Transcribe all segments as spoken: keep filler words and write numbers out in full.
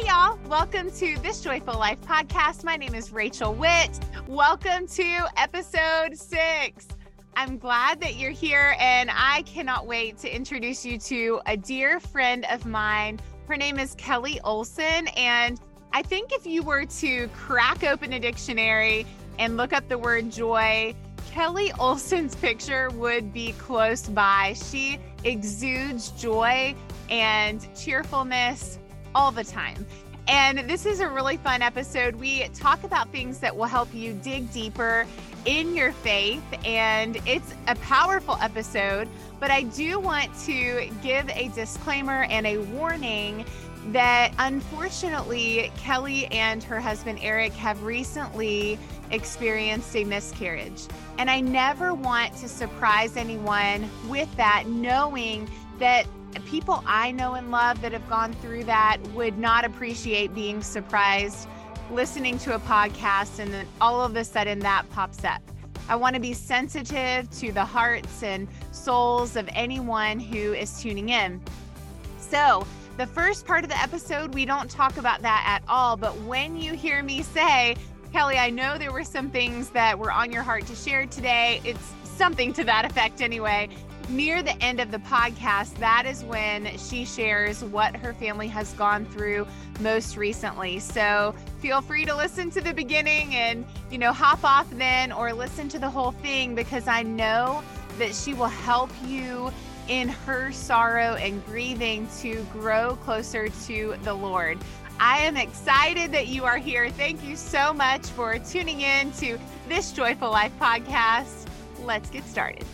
Hey y'all, welcome to This Joyful Life podcast. My name is Rachel Witt. Welcome to episode six. I'm glad that you're here and I cannot wait to introduce you to a dear friend of mine. Her name is Kelly Olson, and I think if you were to crack open a dictionary and look up the word joy, Kelly Olson's picture would be close by. She exudes joy and cheerfulness all the time. And this is a really fun episode. We talk about things that will help you dig deeper in your faith, and it's a powerful episode, but I do want to give a disclaimer and a warning that unfortunately, Kelly and her husband Eric have recently experienced a miscarriage. And I never want to surprise anyone with that, knowing that people I know and love that have gone through that would not appreciate being surprised, listening to a podcast, and then all of a sudden that pops up. I want to be sensitive to the hearts and souls of anyone who is tuning in. So the first part of the episode, we don't talk about that at all, but when you hear me say, Kelly, I know there were some things that were on your heart to share today, it's something to that effect anyway. Near the end of the podcast, that is when she shares what her family has gone through most recently. So feel free to listen to the beginning and, you know, hop off then or listen to the whole thing, because I know that she will help you in her sorrow and grieving to grow closer to the Lord. I am excited that you are here. Thank you so much for tuning in to This Joyful Life podcast. Let's get started.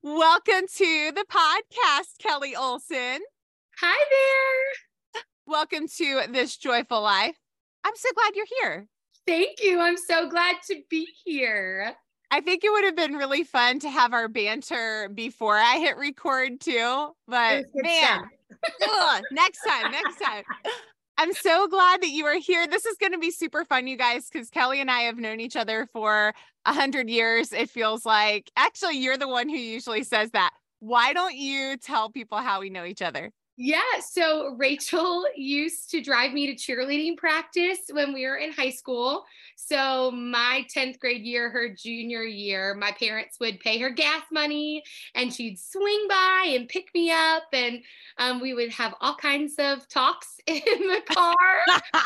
Welcome to the podcast, Kelly Olson. Hi there. Welcome to This Joyful Life. I'm so glad you're here. Thank you. I'm so glad to be here. I think it would have been really fun to have our banter before I hit record too, but man, ugh, next time, next time. I'm so glad that you are here. This is going to be super fun, you guys, because Kelly and I have known each other for a hundred years. It feels like, actually, you're the one who usually says that. Why don't you tell people how we know each other? Yeah. So Rachel used to drive me to cheerleading practice when we were in high school. So my tenth grade year, her junior year, my parents would pay her gas money and she'd swing by and pick me up. And um, we would have all kinds of talks in the car.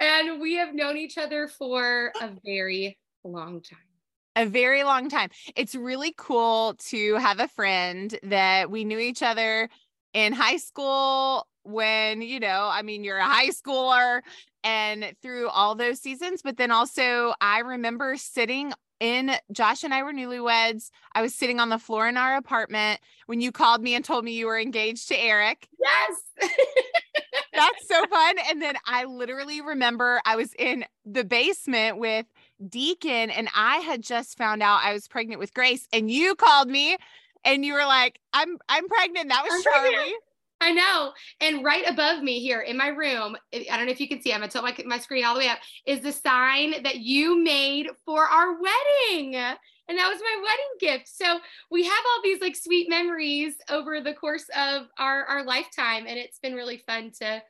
And we have known each other for a very long time. A very long time. It's really cool to have a friend that we knew each other in high school when, you know, I mean, you're a high schooler and through all those seasons. But then also I remember sitting in, Josh and I were newlyweds. I was sitting on the floor in our apartment when you called me and told me you were engaged to Eric. Yes. That's so fun. And then I literally remember I was in the basement with Deacon and I had just found out I was pregnant with Grace, and you called me and you were like, I'm, I'm pregnant. That was I'm Charlie. Pregnant. I know. And right above me here in my room, I don't know if you can see, I'm going to tilt my, my screen all the way up, is the sign that you made for our wedding. And that was my wedding gift. So we have all these like sweet memories over the course of our, our lifetime. And it's been really fun to,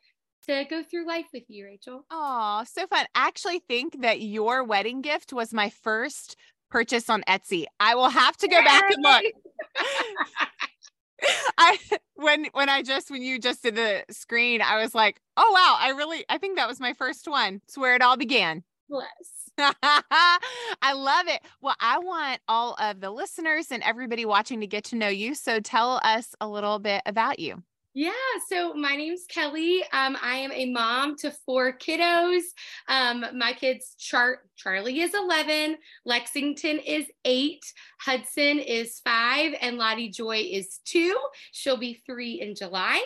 to go through life with you, Rachel. Oh, so fun. I actually think that your wedding gift was my first purchase on Etsy. I will have to go back and look. I, when, when I just, when you just did the screen, I was like, oh, wow. I really, I think that was my first one. It's where it all began. Bless. I love it. Well, I want all of the listeners and everybody watching to get to know you. So tell us a little bit about you. Yeah. So my name's Kelly. Um, I am a mom to four kiddos. Um, my kids, Char- Charlie is eleven, Lexington is eight, Hudson is five, and Lottie Joy is two. She'll be three in July.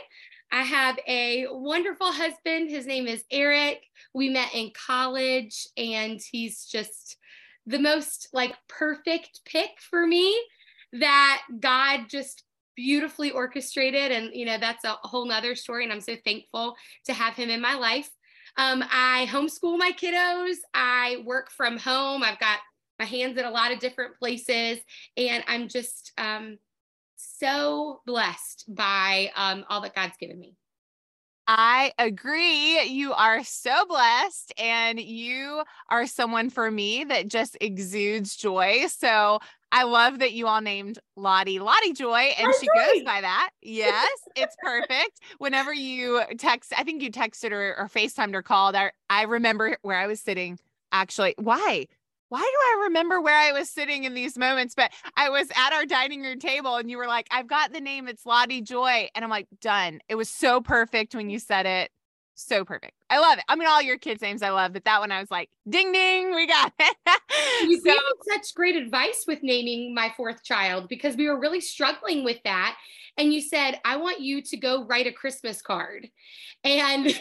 I have a wonderful husband. His name is Eric. We met in college and he's just the most like perfect pick for me that God just beautifully orchestrated. And, you know, that's a whole nother story. And I'm so thankful to have him in my life. Um, I homeschool my kiddos. I work from home. I've got my hands in a lot of different places. And I'm just um, so blessed by um, all that God's given me. I agree. You are so blessed, and you are someone for me that just exudes joy. So I love that you all named Lottie Lottie Joy, and she goes by that. Yes, it's perfect. Whenever you text, I think you texted or, or FaceTimed or called. I, I remember where I was sitting. Actually, why? Why do I remember where I was sitting in these moments? But I was at our dining room table and you were like, I've got the name. It's Lottie Joy. And I'm like, done. It was so perfect when you said it. So perfect. I love it. I mean, all your kids' names I love, but that one I was like, ding, ding, we got it. You so- gave such great advice with naming my fourth child, because we were really struggling with that. And you said, I want you to go write a Christmas card. And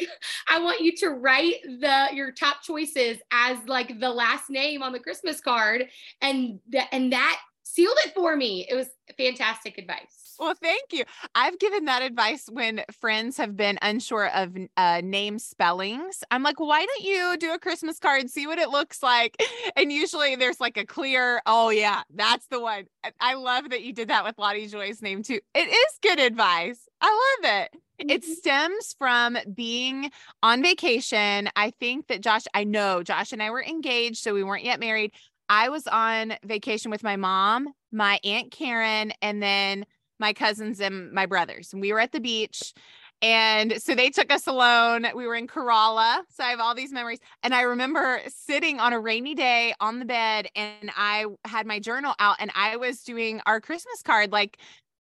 I want you to write the, your top choices as like the last name on the Christmas card. And, th- and that sealed it for me. It was fantastic advice. Well, thank you. I've given that advice when friends have been unsure of uh, name spellings. I'm like, why don't you do a Christmas card, see what it looks like? And usually there's like a clear, oh yeah, that's the one. I love that you did that with Lottie Joy's name too. It is good advice. I love it. It stems from being on vacation. I think that Josh, I know Josh and I were engaged, so we weren't yet married. I was on vacation with my mom, my Aunt Karen, and then my cousins and my brothers. And we were at the beach. And so they took us alone. We were in Kerala. So I have all these memories. And I remember sitting on a rainy day on the bed, and I had my journal out, and I was doing our Christmas card, like,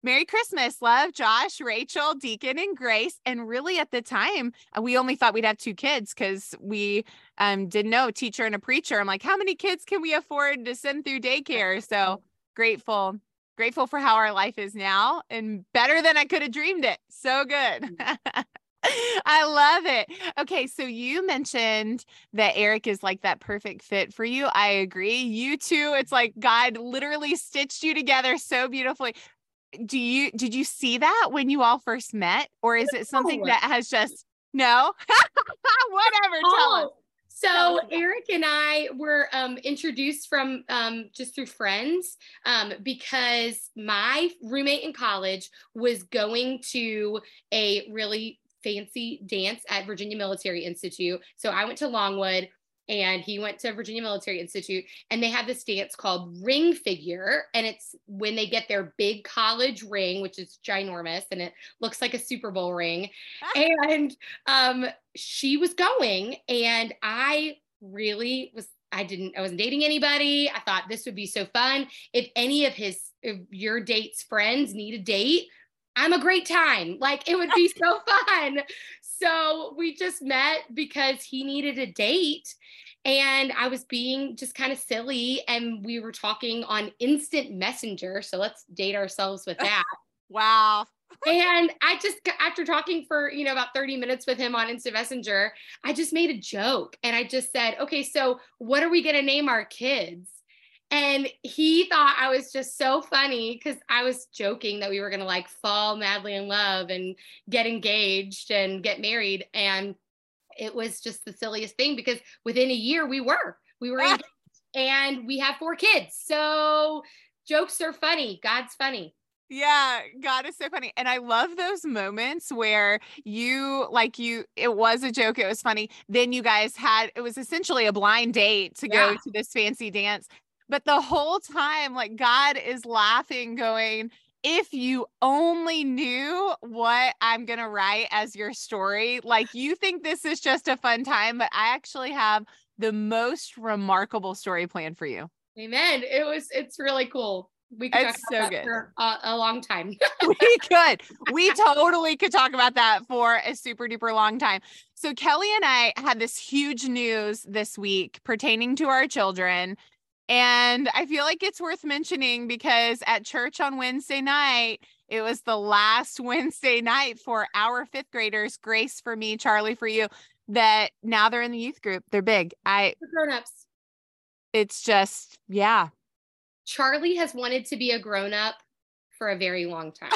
Merry Christmas, love, Josh, Rachel, Deacon, and Grace. And really at the time, we only thought we'd have two kids because we um, didn't know a teacher and a preacher. I'm like, how many kids can we afford to send through daycare? So grateful, grateful for how our life is now, and better than I could have dreamed it. So good. I love it. Okay. So you mentioned that Eric is like that perfect fit for you. I agree. You too. It's like God literally stitched you together so beautifully. Do you, did you see that when you all first met, or is it something that has just, no, whatever, oh, tell us. So tell us. Eric and I were um, introduced from um, just through friends um, because my roommate in college was going to a really fancy dance at Virginia Military Institute. So I went to Longwood, and he went to Virginia Military Institute, and they have this dance called ring figure. And it's when they get their big college ring, which is ginormous, and it looks like a Super Bowl ring. And um, she was going, and I really was, I didn't, I wasn't dating anybody. I thought this would be so fun. If any of his, if your date's friends need a date, I'm a great time. Like, it would be so fun. So we just met because he needed a date, and I was being just kind of silly, and we were talking on instant messenger. So let's date ourselves with that. Wow. And I just, after talking for, you know, about thirty minutes with him on instant messenger, I just made a joke, and I just said, okay, so what are we going to name our kids? And he thought I was just so funny because I was joking that we were going to like fall madly in love and get engaged and get married. And it was just the silliest thing, because within a year we were, we were engaged, and we have four kids. So jokes are funny. God's funny. Yeah. God is so funny. And I love those moments where you, like you, it was a joke. It was funny. Then you guys had, it was essentially a blind date to yeah. go to this fancy dance. But the whole time, like, God is laughing, going, if you only knew what I'm going to write as your story, like, you think this is just a fun time, but I actually have the most remarkable story planned for you. Amen. It was, it's really cool. We could it's talk about so that good. for a, a long time. We could. We totally could talk about that for a super duper long time. So Kelly and I had this huge news this week pertaining to our children. And I feel like it's worth mentioning because at church on Wednesday night, it was the last Wednesday night for our fifth graders, Grace for me, Charlie for you, that now they're in the youth group. They're big. I They're grown-ups. It's just, yeah. Charlie has wanted to be a grown-up for a very long time.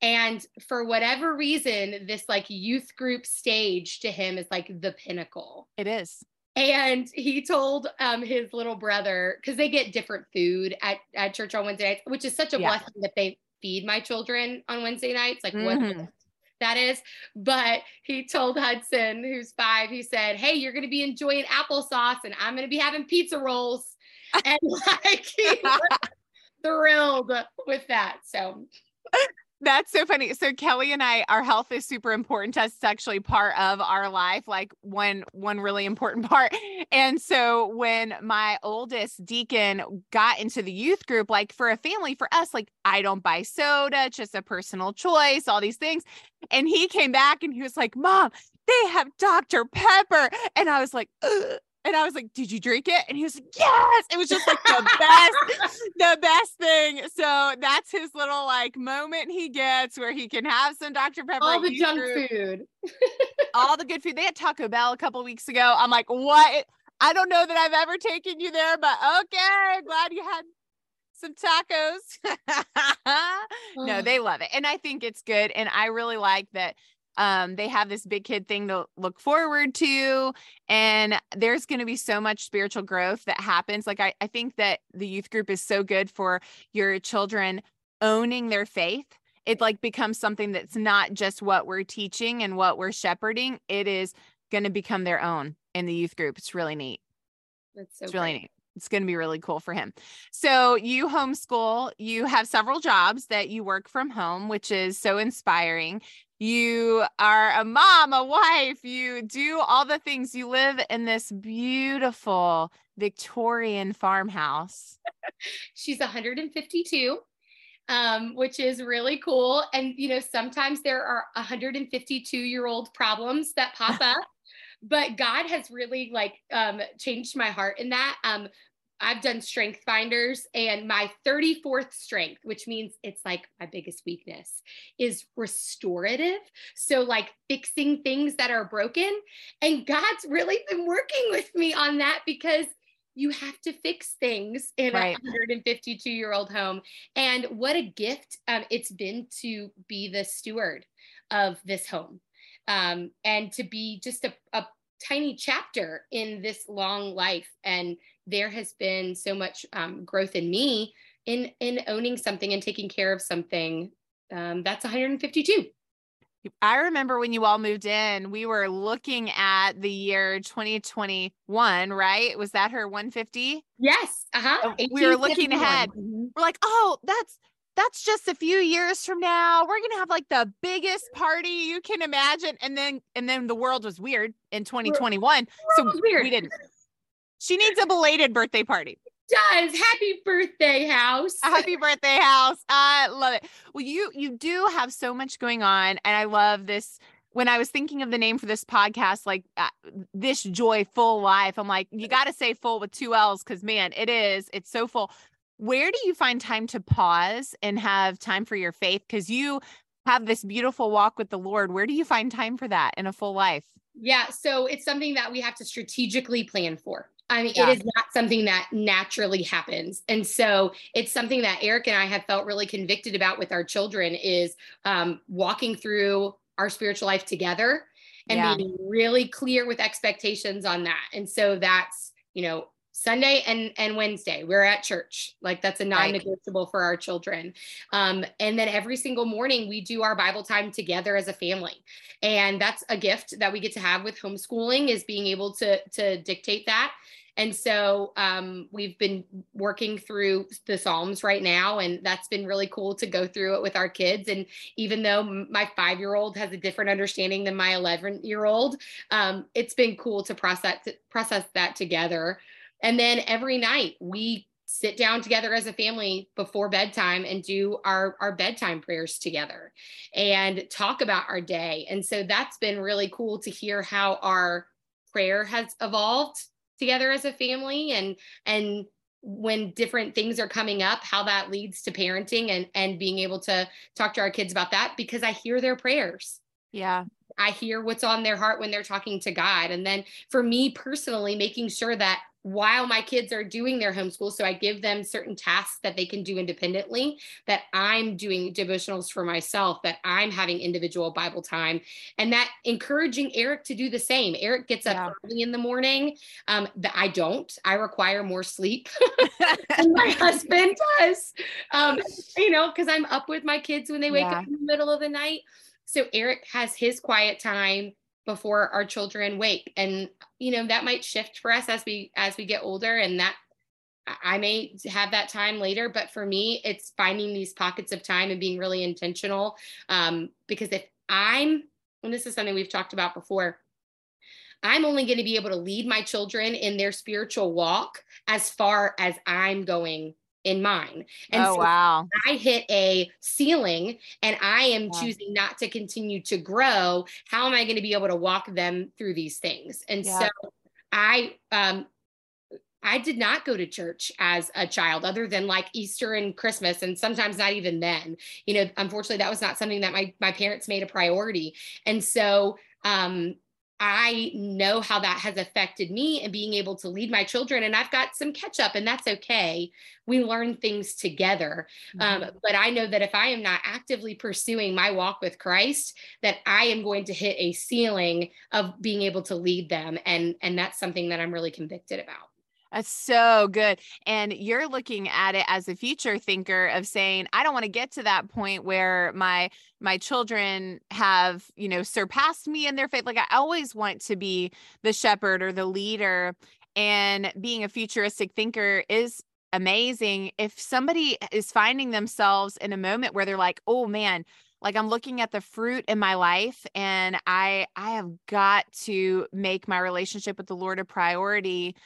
And for whatever reason, this like youth group stage to him is like the pinnacle. It is. And he told um, his little brother, because they get different food at, at church on Wednesday nights, which is such a yeah. blessing that they feed my children on Wednesday nights, like mm-hmm. what that is. But he told Hudson, who's five, he said, hey, you're going to be enjoying applesauce and I'm going to be having pizza rolls. And like, he was thrilled with that. So that's so funny. So Kelly and I, our health is super important to us. It's actually part of our life, like one, one really important part. And so when my oldest Deacon got into the youth group, like for a family, for us, like I don't buy soda, just a personal choice, all these things. And he came back and he was like, Mom, they have Doctor Pepper. And I was like, ugh. And I was like, did you drink it? And he was like, yes. It was just like the best, the best thing. So that's his little like moment he gets where he can have some Doctor Pepper. All the junk food. All the good food. They had Taco Bell a couple of weeks ago. I'm like, what? I don't know that I've ever taken you there, but okay. Glad you had some tacos. No, they love it. And I think it's good. And I really like that. Um, they have this big kid thing to look forward to, and there's going to be so much spiritual growth that happens. Like, I, I think that the youth group is so good for your children owning their faith. It like becomes something that's not just what we're teaching and what we're shepherding. It is going to become their own in the youth group. It's really neat. That's so it's really great. neat. It's going to be really cool for him. So you homeschool, you have several jobs that you work from home, which is so inspiring. You are a mom, a wife, you do all the things. You live in this beautiful Victorian farmhouse. She's one hundred fifty-two, um, which is really cool. And, you know, sometimes there are one hundred fifty-two year old problems that pop up, but God has really like um, changed my heart in that. Um, I've done strength finders, and my thirty-fourth strength, which means it's like my biggest weakness, is restorative. So like fixing things that are broken, and God's really been working with me on that, because you have to fix things in right. a one hundred fifty-two year old home. And what a gift um, it's been to be the steward of this home, um, and to be just a, a tiny chapter in this long life. And there has been so much um, growth in me in, in owning something and taking care of something. Um, that's one hundred fifty-two. I remember when you all moved in, we were looking at the year twenty twenty-one, right? Was that her one hundred fifty? Yes. Uh-huh. We were looking ahead. Mm-hmm. We're like, oh, that's, that's just a few years from now. We're going to have like the biggest party you can imagine. And then, and then the world was weird in twenty twenty-one. So weird. we didn't. She needs a belated birthday party. Does. Happy birthday, house. Happy birthday, house. I love it. Well, you, you do have so much going on. And I love this. When I was thinking of the name for this podcast, like uh, this joyful life, I'm like, you got to say full with two L's. Cause man, it is, it's so full. Where do you find time to pause and have time for your faith? Because you have this beautiful walk with the Lord. Where do you find time for that in a full life? Yeah. So it's something that we have to strategically plan for. I mean, yeah. It is not something that naturally happens. And so it's something that Eric and I have felt really convicted about with our children is um, walking through our spiritual life together and yeah. being really clear with expectations on that. And so that's, you know, Sunday and, and Wednesday, we're at church. Like that's a non-negotiable right. for our children. Um, and then every single morning we do our Bible time together as a family. And that's a gift that we get to have with homeschooling, is being able to, to dictate that. And so um, we've been working through the Psalms right now, and that's been really cool to go through it with our kids. And even though my five-year-old has a different understanding than my eleven-year-old, um, it's been cool to process, process that together. And then every night we sit down together as a family before bedtime and do our, our bedtime prayers together and talk about our day. And so that's been really cool to hear how our prayer has evolved together as a family, and, and when different things are coming up, how that leads to parenting and, and being able to talk to our kids about that, because I hear their prayers. Yeah. I hear what's on their heart when they're talking to God. And then for me personally, making sure that while my kids are doing their homeschool, so I give them certain tasks that they can do independently, that I'm doing devotionals for myself, that I'm having individual Bible time, and that encouraging Eric to do the same. Eric gets up yeah. early in the morning. Um, that I don't, I require more sleep than my husband does, um, you know, because I'm up with my kids when they wake yeah. up in the middle of the night. So Eric has his quiet time before our children wake. And, you know, that might shift for us as we, as we get older, and that I may have that time later, but for me, it's finding these pockets of time and being really intentional. Um, because if I'm, and this is something we've talked about before, I'm only going to be able to lead my children in their spiritual walk as far as I'm going in mine. And oh, so wow. I hit a ceiling and I am yeah. choosing not to continue to grow. How am I going to be able to walk them through these things? And yeah. so I, um, I did not go to church as a child, other than like Easter and Christmas. And sometimes not even then, you know, unfortunately that was not something that my, my parents made a priority. And so, um, I know how that has affected me and being able to lead my children. And I've got some catch up, and that's okay. We learn things together. Mm-hmm. Um, but I know that if I am not actively pursuing my walk with Christ, that I am going to hit a ceiling of being able to lead them. And, and that's something that I'm really convicted about. That's so good. And you're looking at it as a future thinker of saying, I don't want to get to that point where my, my children have, you know, surpassed me in their faith. Like, I always want to be the shepherd or the leader, and being a futuristic thinker is amazing. If somebody is finding themselves in a moment where they're like, oh man, like I'm looking at the fruit in my life, and I, I have got to make my relationship with the Lord a priority.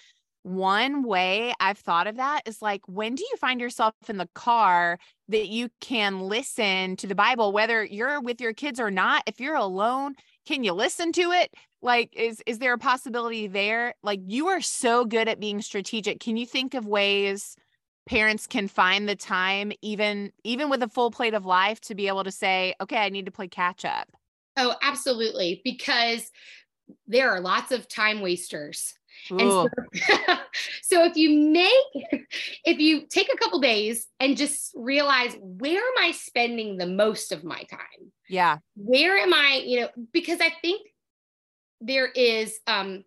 One way I've thought of that is like, when do you find yourself in the car that you can listen to the Bible, whether you're with your kids or not? If you're alone, can you listen to it? Like, is, is there a possibility there? Like, you are so good at being strategic. Can you think of ways parents can find the time, even, even with a full plate of life, to be able to say, okay, I need to play catch up? Oh, absolutely. Because there are lots of time wasters. And so, so if you make, if you take a couple days and just realize, where am I spending the most of my time? Yeah. Where am I, you know, because I think there is um,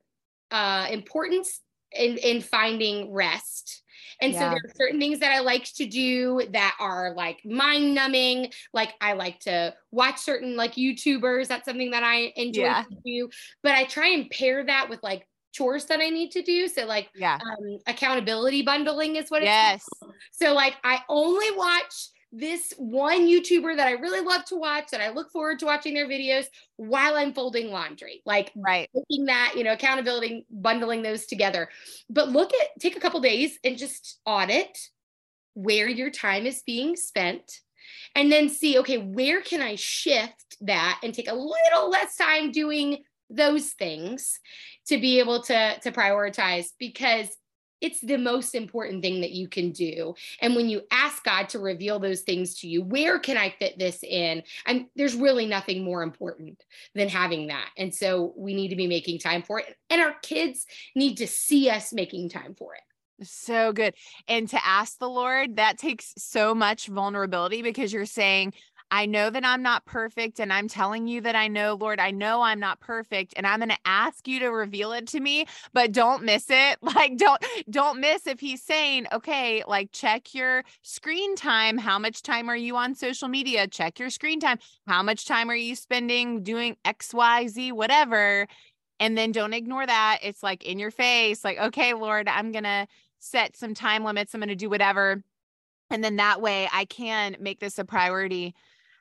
uh, importance in, in finding rest. And yeah. so there are certain things that I like to do that are like mind numbing. Like, I like to watch certain like YouTubers. That's something that I enjoy yeah. to do, but I try and pair that with like chores that I need to do. So like, yeah. um, accountability bundling is what it's yes. called. So like, I only watch this one YouTuber that I really love to watch, that I look forward to watching their videos, while I'm folding laundry, like right. making that, you know, accountability, bundling those together. But look at, take a couple days and just audit where your time is being spent, and then see, okay, where can I shift that and take a little less time doing those things to be able to, to prioritize, because it's the most important thing that you can do. And when you ask God to reveal those things to you, where can I fit this in? And there's really nothing more important than having that. And so we need to be making time for it. And our kids need to see us making time for it. So good. And to ask the Lord, that takes so much vulnerability, because you're saying, I know that I'm not perfect, and I'm telling you that I know, Lord, I know I'm not perfect, and I'm going to ask you to reveal it to me, but don't miss it. Like, don't, don't miss if he's saying, okay, like, check your screen time. How much time are you on social media? Check your screen time. How much time are you spending doing X, Y, Z, whatever? And then don't ignore that. It's like in your face, like, okay, Lord, I'm going to set some time limits. I'm going to do whatever. And then that way I can make this a priority.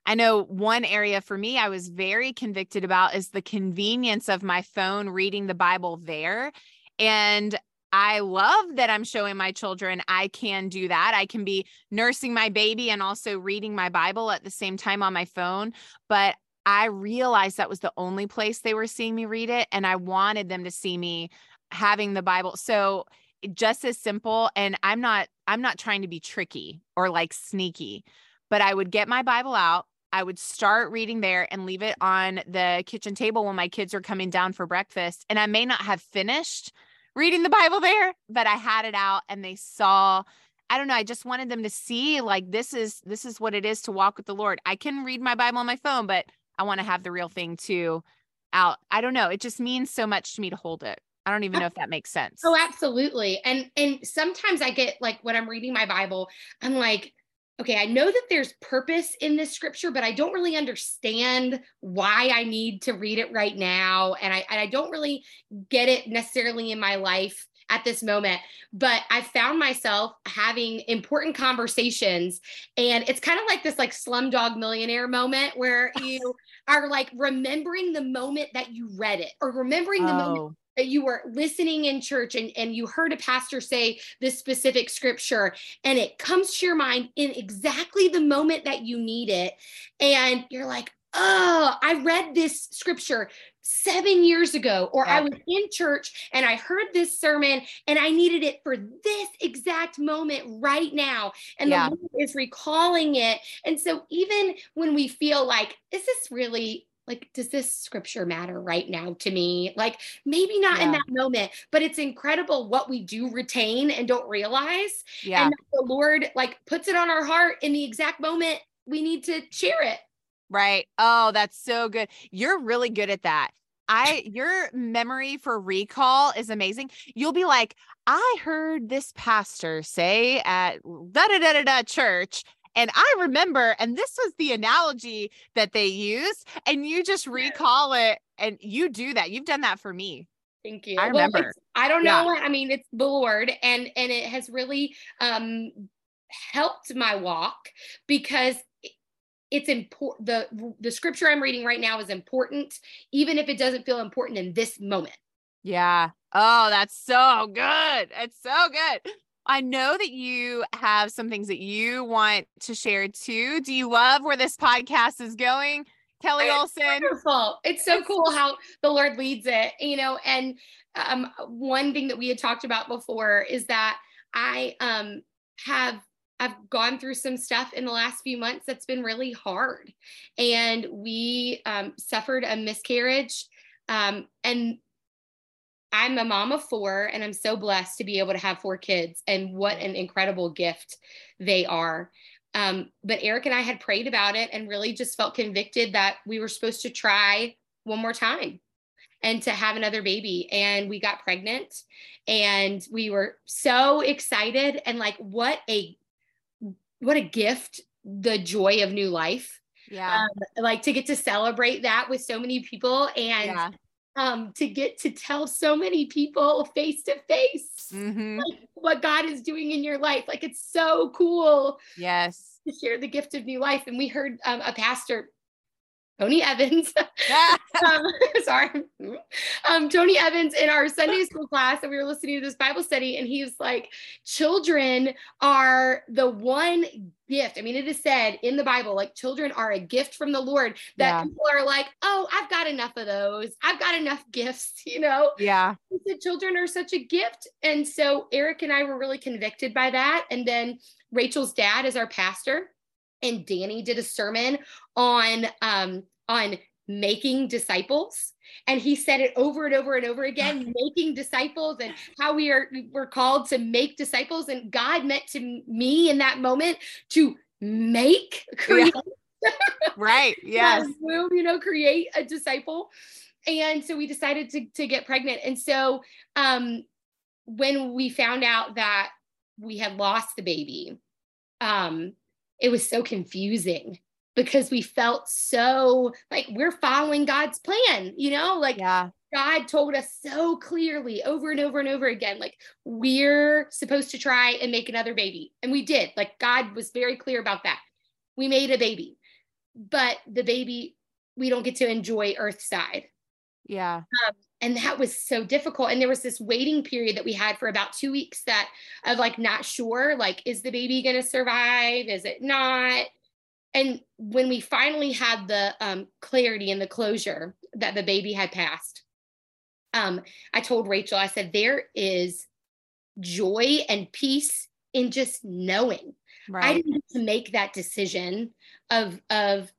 I know one area for me I was very convicted about is the convenience of my phone, reading the Bible there. And I love that I'm showing my children I can do that. I can be nursing my baby and also reading my Bible at the same time on my phone. But I realized that was the only place they were seeing me read it. And I wanted them to see me having the Bible. So just as simple. And I'm not, I'm not trying to be tricky or like sneaky, but I would get my Bible out. I would start reading there and leave it on the kitchen table when my kids are coming down for breakfast. And I may not have finished reading the Bible there, but I had it out and they saw, I don't know. I just wanted them to see like, this is, this is what it is to walk with the Lord. I can read my Bible on my phone, but I want to have the real thing too out. I don't know. It just means so much to me to hold it. I don't even know if that makes sense. Oh, absolutely. And, and sometimes I get like, when I'm reading my Bible, I'm like, okay, I know that there's purpose in this scripture, but I don't really understand why I need to read it right now. And I, and I don't really get it necessarily in my life at this moment, but I found myself having important conversations. And it's kind of like this, like Slumdog Millionaire moment where you are like remembering the moment that you read it or remembering the oh. moment that you were listening in church and, and you heard a pastor say this specific scripture and it comes to your mind in exactly the moment that you need it. And you're like, oh, I read this scripture seven years ago, or I was in church and I heard this sermon and I needed it for this exact moment right now. And yeah. the Lord is recalling it. And so even when we feel like, is this really like, does this scripture matter right now to me? Like maybe not yeah. in that moment, but it's incredible what we do retain and don't realize. Yeah. And the Lord like puts it on our heart in the exact moment we need to share it. Right. Oh, that's so good. You're really good at that. I, your memory for recall is amazing. You'll be like, I heard this pastor say at da da da da da church. And I remember, and this was the analogy that they used, and you just recall it and you do that. You've done that for me. Thank you. I remember. Well, I don't know. Yeah. I mean, it's the Lord and, and it has really, um, helped my walk because it's important. The, the scripture I'm reading right now is important, even if it doesn't feel important in this moment. Yeah. Oh, that's so good. It's so good. I know that you have some things that you want to share too. Do you love where this podcast is going? Kelly it's Olson. Wonderful. It's so cool how the Lord leads it, you know, and, um, one thing that we had talked about before is that I, um, have, I've gone through some stuff in the last few months that's been really hard. And we, um, suffered a miscarriage, um, and I'm a mom of four and I'm so blessed to be able to have four kids and what an incredible gift they are. Um, but Eric and I had prayed about it and really just felt convicted that we were supposed to try one more time and to have another baby. And we got pregnant and we were so excited and like, what a, what a gift, the joy of new life. Yeah. Um, like to get to celebrate that with so many people and yeah. Um, to get to tell so many people face to face what God is doing in your life. Like it's so cool. Yes. To share the gift of new life. And we heard um, a pastor, Tony Evans, um, sorry, um, Tony Evans in our Sunday school class, and we were listening to this Bible study and he was like, children are the one gift. I mean, it is said in the Bible, like children are a gift from the Lord that yeah. people are like, oh, I've got enough of those. I've got enough gifts, you know? Yeah. He said, children are such a gift. And so Eric and I were really convicted by that. And then Rachel's dad is our pastor. And Danny did a sermon on, um, on making disciples. And he said it over and over and over again, making disciples and how we are, we're called to make disciples. And God meant to me in that moment to make, create, yeah. right. Yes. you know, create a disciple. And so we decided to, to get pregnant. And so, um, when we found out that we had lost the baby, um, it was so confusing because we felt so like we're following God's plan, you know, like yeah. God told us so clearly over and over and over again, like we're supposed to try and make another baby. And we did, like God was very clear about that. We made a baby, but the baby, we don't get to enjoy Earthside. Yeah. Um, and that was so difficult. And there was this waiting period that we had for about two weeks that of like, not sure, like, is the baby going to survive? Is it not? And when we finally had the um, clarity and the closure that the baby had passed, um, I told Rachel, I said, there is joy and peace in just knowing. Right. I didn't have to make that decision of, of,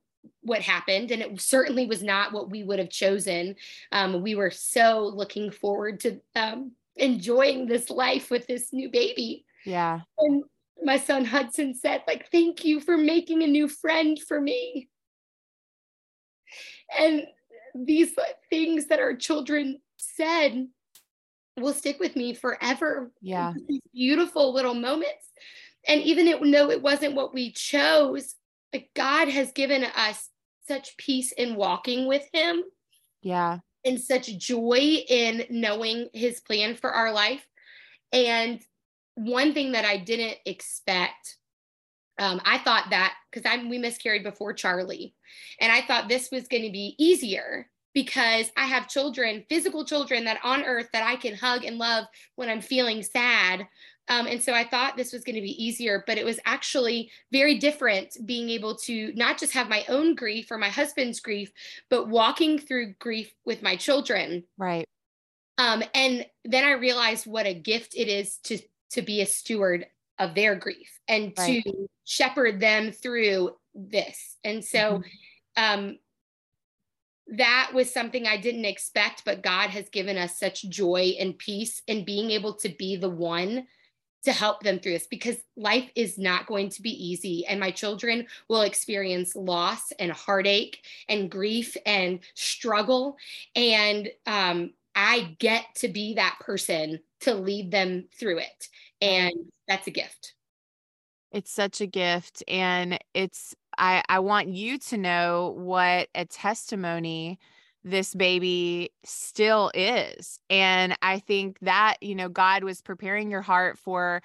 what happened. And it certainly was not what we would have chosen. Um, we were so looking forward to um, enjoying this life with this new baby. Yeah. And my son Hudson said, like, thank you for making a new friend for me. And these things that our children said will stick with me forever. Yeah. These beautiful little moments. And even it, though it wasn't what we chose, like, God has given us such peace in walking with him. Yeah. And such joy in knowing his plan for our life. And one thing that I didn't expect, um, I thought that, because I'm we miscarried before Charlie, and I thought this was going to be easier because I have children, physical children that on earth that I can hug and love when I'm feeling sad. Um, and so I thought this was going to be easier, but it was actually very different being able to not just have my own grief or my husband's grief, but walking through grief with my children. Right. Um, and then I realized what a gift it is to, to be a steward of their grief and right. to shepherd them through this. And so, mm-hmm. um, that was something I didn't expect, but God has given us such joy and peace in being able to be the one to help them through this, because life is not going to be easy. And my children will experience loss and heartache and grief and struggle. And um, I get to be that person to lead them through it. And that's a gift. It's such a gift. And it's, I, I want you to know what a testimony this baby still is. And I think that, you know, God was preparing your heart for,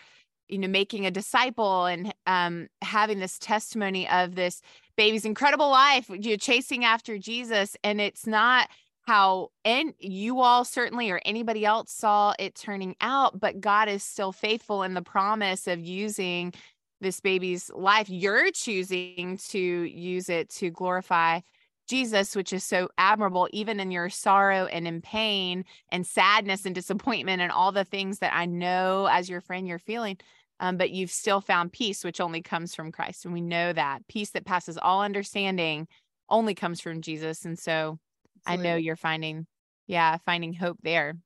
you know, making a disciple and um, having this testimony of this baby's incredible life, you know, chasing after Jesus. And it's not how and you all certainly or anybody else saw it turning out, but God is still faithful in the promise of using this baby's life. You're choosing to use it to glorify Jesus, which is so admirable, even in your sorrow and in pain and sadness and disappointment and all the things that I know as your friend you're feeling, um, but you've still found peace, which only comes from Christ. And we know that peace that passes all understanding only comes from Jesus. And so Absolutely. I know you're finding, yeah, finding hope there.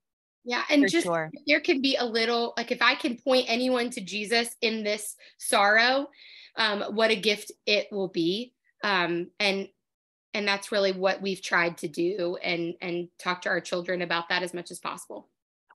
Yeah. And For just, sure. there can be a little, like if I can point anyone to Jesus in this sorrow, um, what a gift it will be. Um, and, And that's really what we've tried to do, and, and talk to our children about that as much as possible.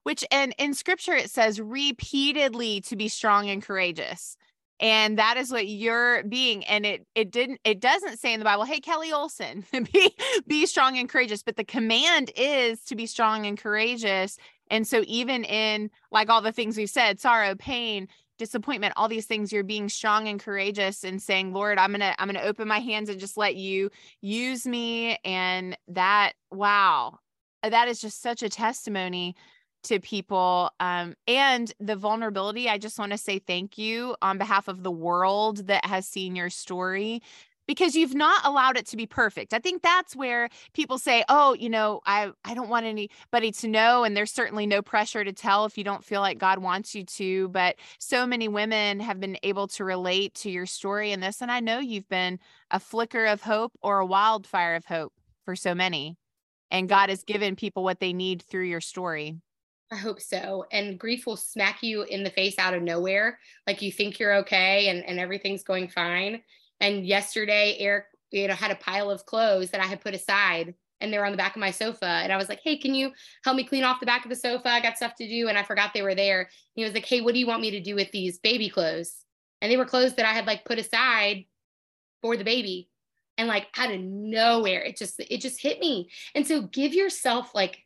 Which, and in scripture, it says repeatedly to be strong and courageous. And that is what you're being. And it, it didn't, it doesn't say in the Bible, hey, Kelly Olson, be, be strong and courageous, but the command is to be strong and courageous. And so even in like all the things we've said, sorrow, pain, disappointment, all these things, you're being strong and courageous and saying, Lord, I'm going to, I'm going to open my hands and just let you use me. And that, wow, that is just such a testimony to people. Um, and the vulnerability, I just want to say thank you on behalf of the world that has seen your story, because you've not allowed it to be perfect. I think that's where people say, oh, you know, I, I don't want anybody to know. And there's certainly no pressure to tell if you don't feel like God wants you to. But so many women have been able to relate to your story in this. And I know you've been a flicker of hope or a wildfire of hope for so many. And God has given people what they need through your story. I hope so. And grief will smack you in the face out of nowhere. Like you think you're okay and, and everything's going fine. And yesterday, Eric, you know, had a pile of clothes that I had put aside, and they were on the back of my sofa. And I was like, hey, can you help me clean off the back of the sofa? I got stuff to do. And I forgot they were there. And he was like, hey, what do you want me to do with these baby clothes? And they were clothes that I had like put aside for the baby. And like out of nowhere, it just, it just hit me. And so give yourself, like,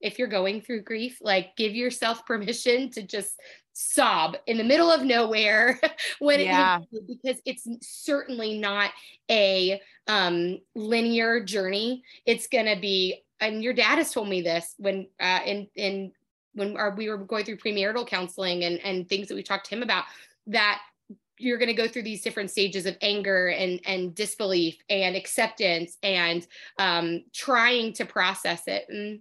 if you're going through grief, like give yourself permission to just sob in the middle of nowhere when yeah. it because it's certainly not a um, linear journey. It's gonna be, and your dad has told me this when uh, in in when our, we were going through premarital counseling and and things that we talked to him about, that you're going to go through these different stages of anger and, and disbelief and acceptance and um, trying to process it. And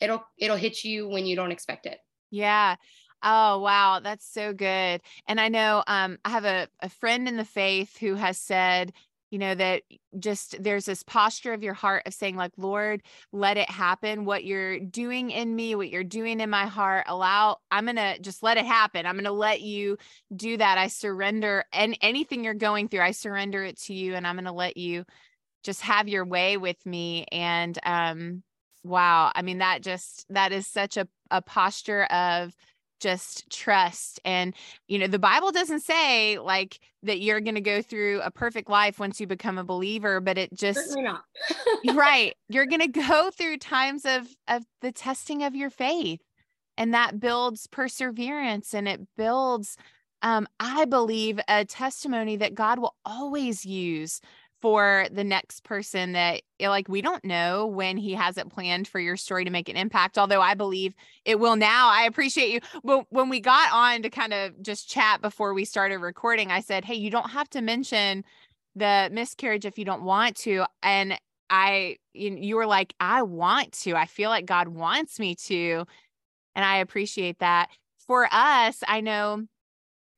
It'll, it'll hit you when you don't expect it. Yeah. Oh, wow. That's so good. And I know, um, I have a, a friend in the faith who has said you know, that just there's this posture of your heart of saying like, Lord, let it happen. What you're doing in me, what you're doing in my heart, allow, I'm going to just let it happen. I'm going to let you do that. I surrender, and anything you're going through, I surrender it to you, and I'm going to let you just have your way with me. And, um, wow. I mean, that just, that is such a, a posture of just trust. And, you know, the Bible doesn't say like that you're going to go through a perfect life once you become a believer, but it just, certainly not. Right. You're going to go through times of, of the testing of your faith, and that builds perseverance, and it builds, um, I believe, a testimony that God will always use for the next person that, like, we don't know when he has it planned for your story to make an impact. Although I believe it will now. I appreciate you. But when we got on to kind of just chat before we started recording, I said, hey, you don't have to mention the miscarriage if you don't want to. And I, you were like, I want to, I feel like God wants me to. And I appreciate that. For us, I know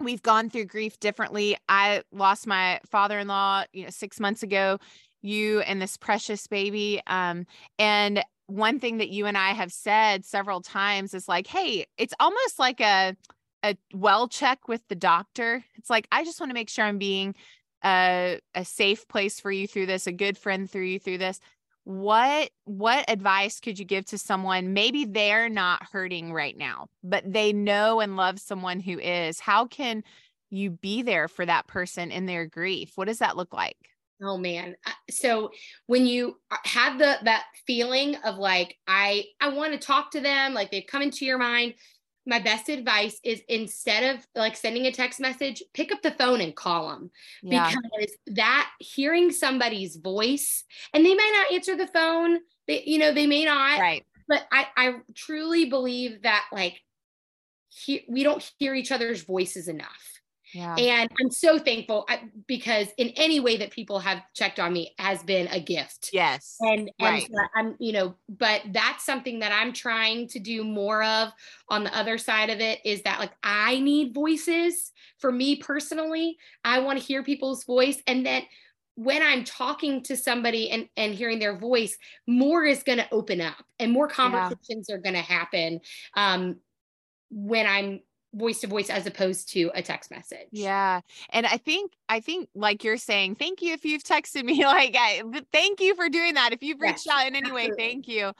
we've gone through grief differently. I lost my father-in-law, you know, six months ago, you and this precious baby. Um, and one thing that you and I have said several times is like, hey, it's almost like a, a well check with the doctor. It's like, I just want to make sure I'm being a, a safe place for you through this, a good friend through you through this. What, what advice could you give to someone? Maybe they're not hurting right now, but they know and love someone who is. How can you be there for that person in their grief? What does that look like? Oh man. So when you have the, that feeling of like, I, I want to talk to them, like they've come into your mind, my best advice is, instead of like sending a text message, pick up the phone and call them, yeah. because that, hearing somebody's voice, and they may not answer the phone, they, you know, they may not, right. but I, I truly believe that like, he, we don't hear each other's voices enough. Yeah. And I'm so thankful I, because in any way that people have checked on me has been a gift. Yes. And, and right. so I'm, you know, but that's something that I'm trying to do more of on the other side of it, is that like, I need voices. For me personally, I want to hear people's voice. And then when I'm talking to somebody and, and hearing their voice, more is going to open up, and more conversations yeah. are going to happen um, when I'm voice to voice as opposed to a text message. Yeah. And I think, I think like you're saying, thank you if you've texted me, like, I, thank you for doing that. If you've reached yes, out in any absolutely. way, thank you.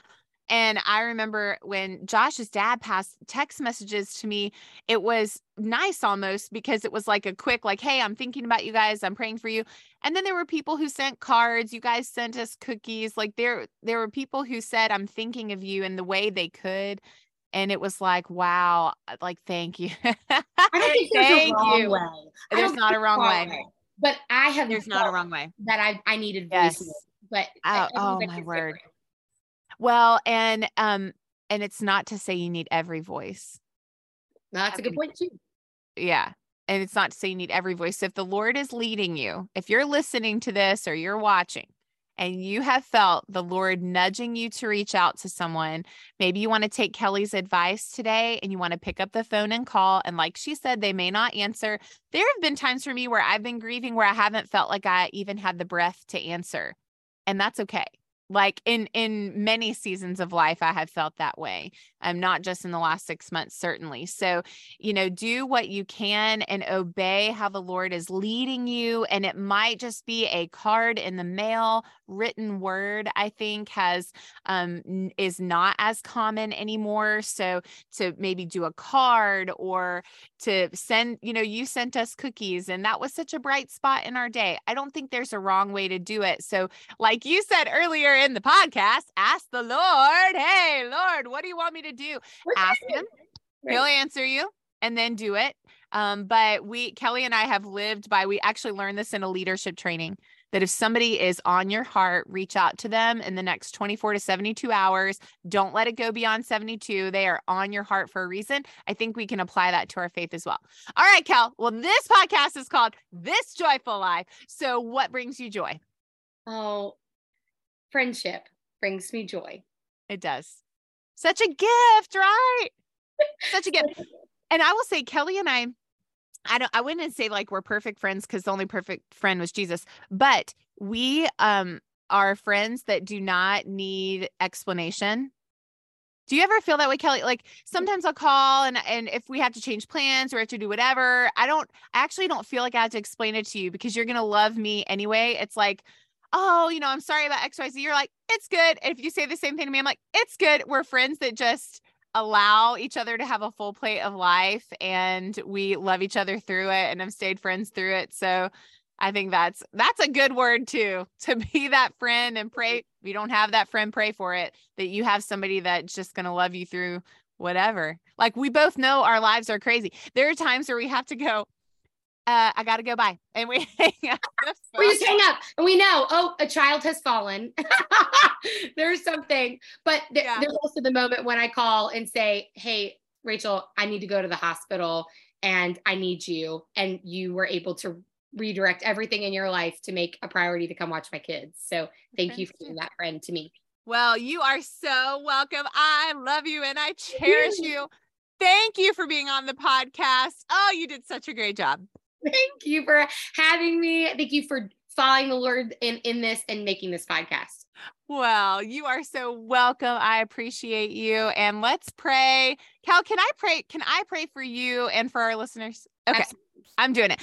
And I remember when Josh's dad passed text messages to me, it was nice almost because it was like a quick, like, hey, I'm thinking about you guys. I'm praying for you. And then there were people who sent cards. You guys sent us cookies. Like there, there were people who said, I'm thinking of you in the way they could. And it was like, wow, like, thank you. I don't think there's thank a wrong you. way. There's not a wrong way. way. But I have There's not a wrong way. That I I needed yes. voices. But oh, oh my word. Different. Well, and um, and it's not to say you need every voice. No, that's I a mean, good point too. Yeah. And it's not to say you need every voice. So if the Lord is leading you, if you're listening to this or you're watching, and you have felt the Lord nudging you to reach out to someone, maybe you want to take Kelly's advice today and you want to pick up the phone and call. And like she said, they may not answer. There have been times for me where I've been grieving where I haven't felt like I even had the breath to answer. And that's okay. Like in, in many seasons of life, I have felt that way. Um, not just in the last six months, certainly. So, you know, do what you can and obey how the Lord is leading you. And it might just be a card in the mail. Written word, I think, has, um, is not as common anymore. So to maybe do a card or to send, you know, you sent us cookies and that was such a bright spot in our day. I don't think there's a wrong way to do it. So like you said earlier, in the podcast, ask the Lord, hey, Lord, what do you want me to do? We're ask ready. him, he'll answer you, and then do it. Um, but we, Kelly and I have lived by, we actually learned this in a leadership training, that if somebody is on your heart, reach out to them in the next twenty-four to seventy-two hours. Don't let it go beyond seventy-two. They are on your heart for a reason. I think we can apply that to our faith as well. All right, Kel. Well, this podcast is called This Joyful Life. So what brings you joy? Oh, friendship brings me joy. It does. Such a gift, right? Such a gift. And I will say, Kelly and I, I don't, I wouldn't say like we're perfect friends, because the only perfect friend was Jesus, but we um, are friends that do not need explanation. Do you ever feel that way, Kelly? Like sometimes I'll call and, and if we have to change plans or have to do whatever, I don't, I actually don't feel like I have to explain it to you because you're going to love me anyway. It's like, oh, you know, I'm sorry about X, Y, Z. You're like, it's good. And if you say the same thing to me, I'm like, it's good. We're friends that just allow each other to have a full plate of life, and we love each other through it and have stayed friends through it. So I think that's, that's a good word too, to be that friend and pray. If you don't have that friend, pray for it, that you have somebody that's just going to love you through whatever. Like we both know our lives are crazy. There are times where we have to go, uh, I got to go bye. And we hang up. We just hang up and we know, oh, a child has fallen. There's something, but th- yeah. there's also the moment when I call and say, hey, Rachel, I need to go to the hospital and I need you. And you were able to redirect everything in your life to make a priority to come watch my kids. So thank you for being that friend to me. Well, you are so welcome. I love you and I cherish you. Thank you for being on the podcast. Oh, you did such a great job. Thank you for having me. Thank you for following the Lord in, in this and making this podcast. Well, you are so welcome. I appreciate you. And let's pray. Cal, can I pray? Can I pray for you and for our listeners? Okay. Absolutely. I'm doing it.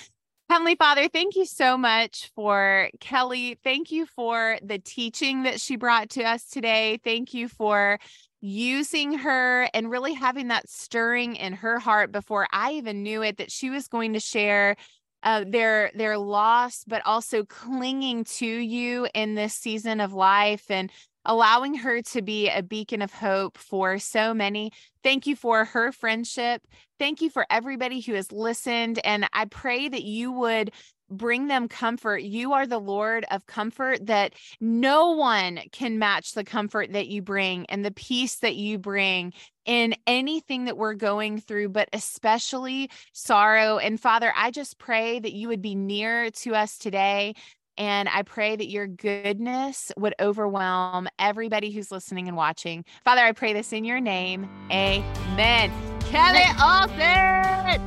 Heavenly Father, thank you so much for Kelly. Thank you for the teaching that she brought to us today. Thank you for using her and really having that stirring in her heart before I even knew it, that she was going to share uh, their, their loss, but also clinging to you in this season of life and allowing her to be a beacon of hope for so many. Thank you for her friendship. Thank you for everybody who has listened. And I pray that you would bring them comfort. You are the Lord of comfort, that no one can match the comfort that you bring and the peace that you bring in anything that we're going through, but especially sorrow. And Father, I just pray that you would be near to us today. And I pray that your goodness would overwhelm everybody who's listening and watching. Father, I pray this in your name. Amen. Kelly Olson.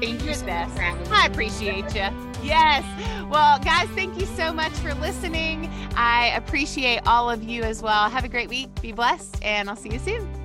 Thank you so much for having me. I appreciate you. Yes. Well, guys, thank you so much for listening. I appreciate all of you as well. Have a great week. Be blessed. And I'll see you soon.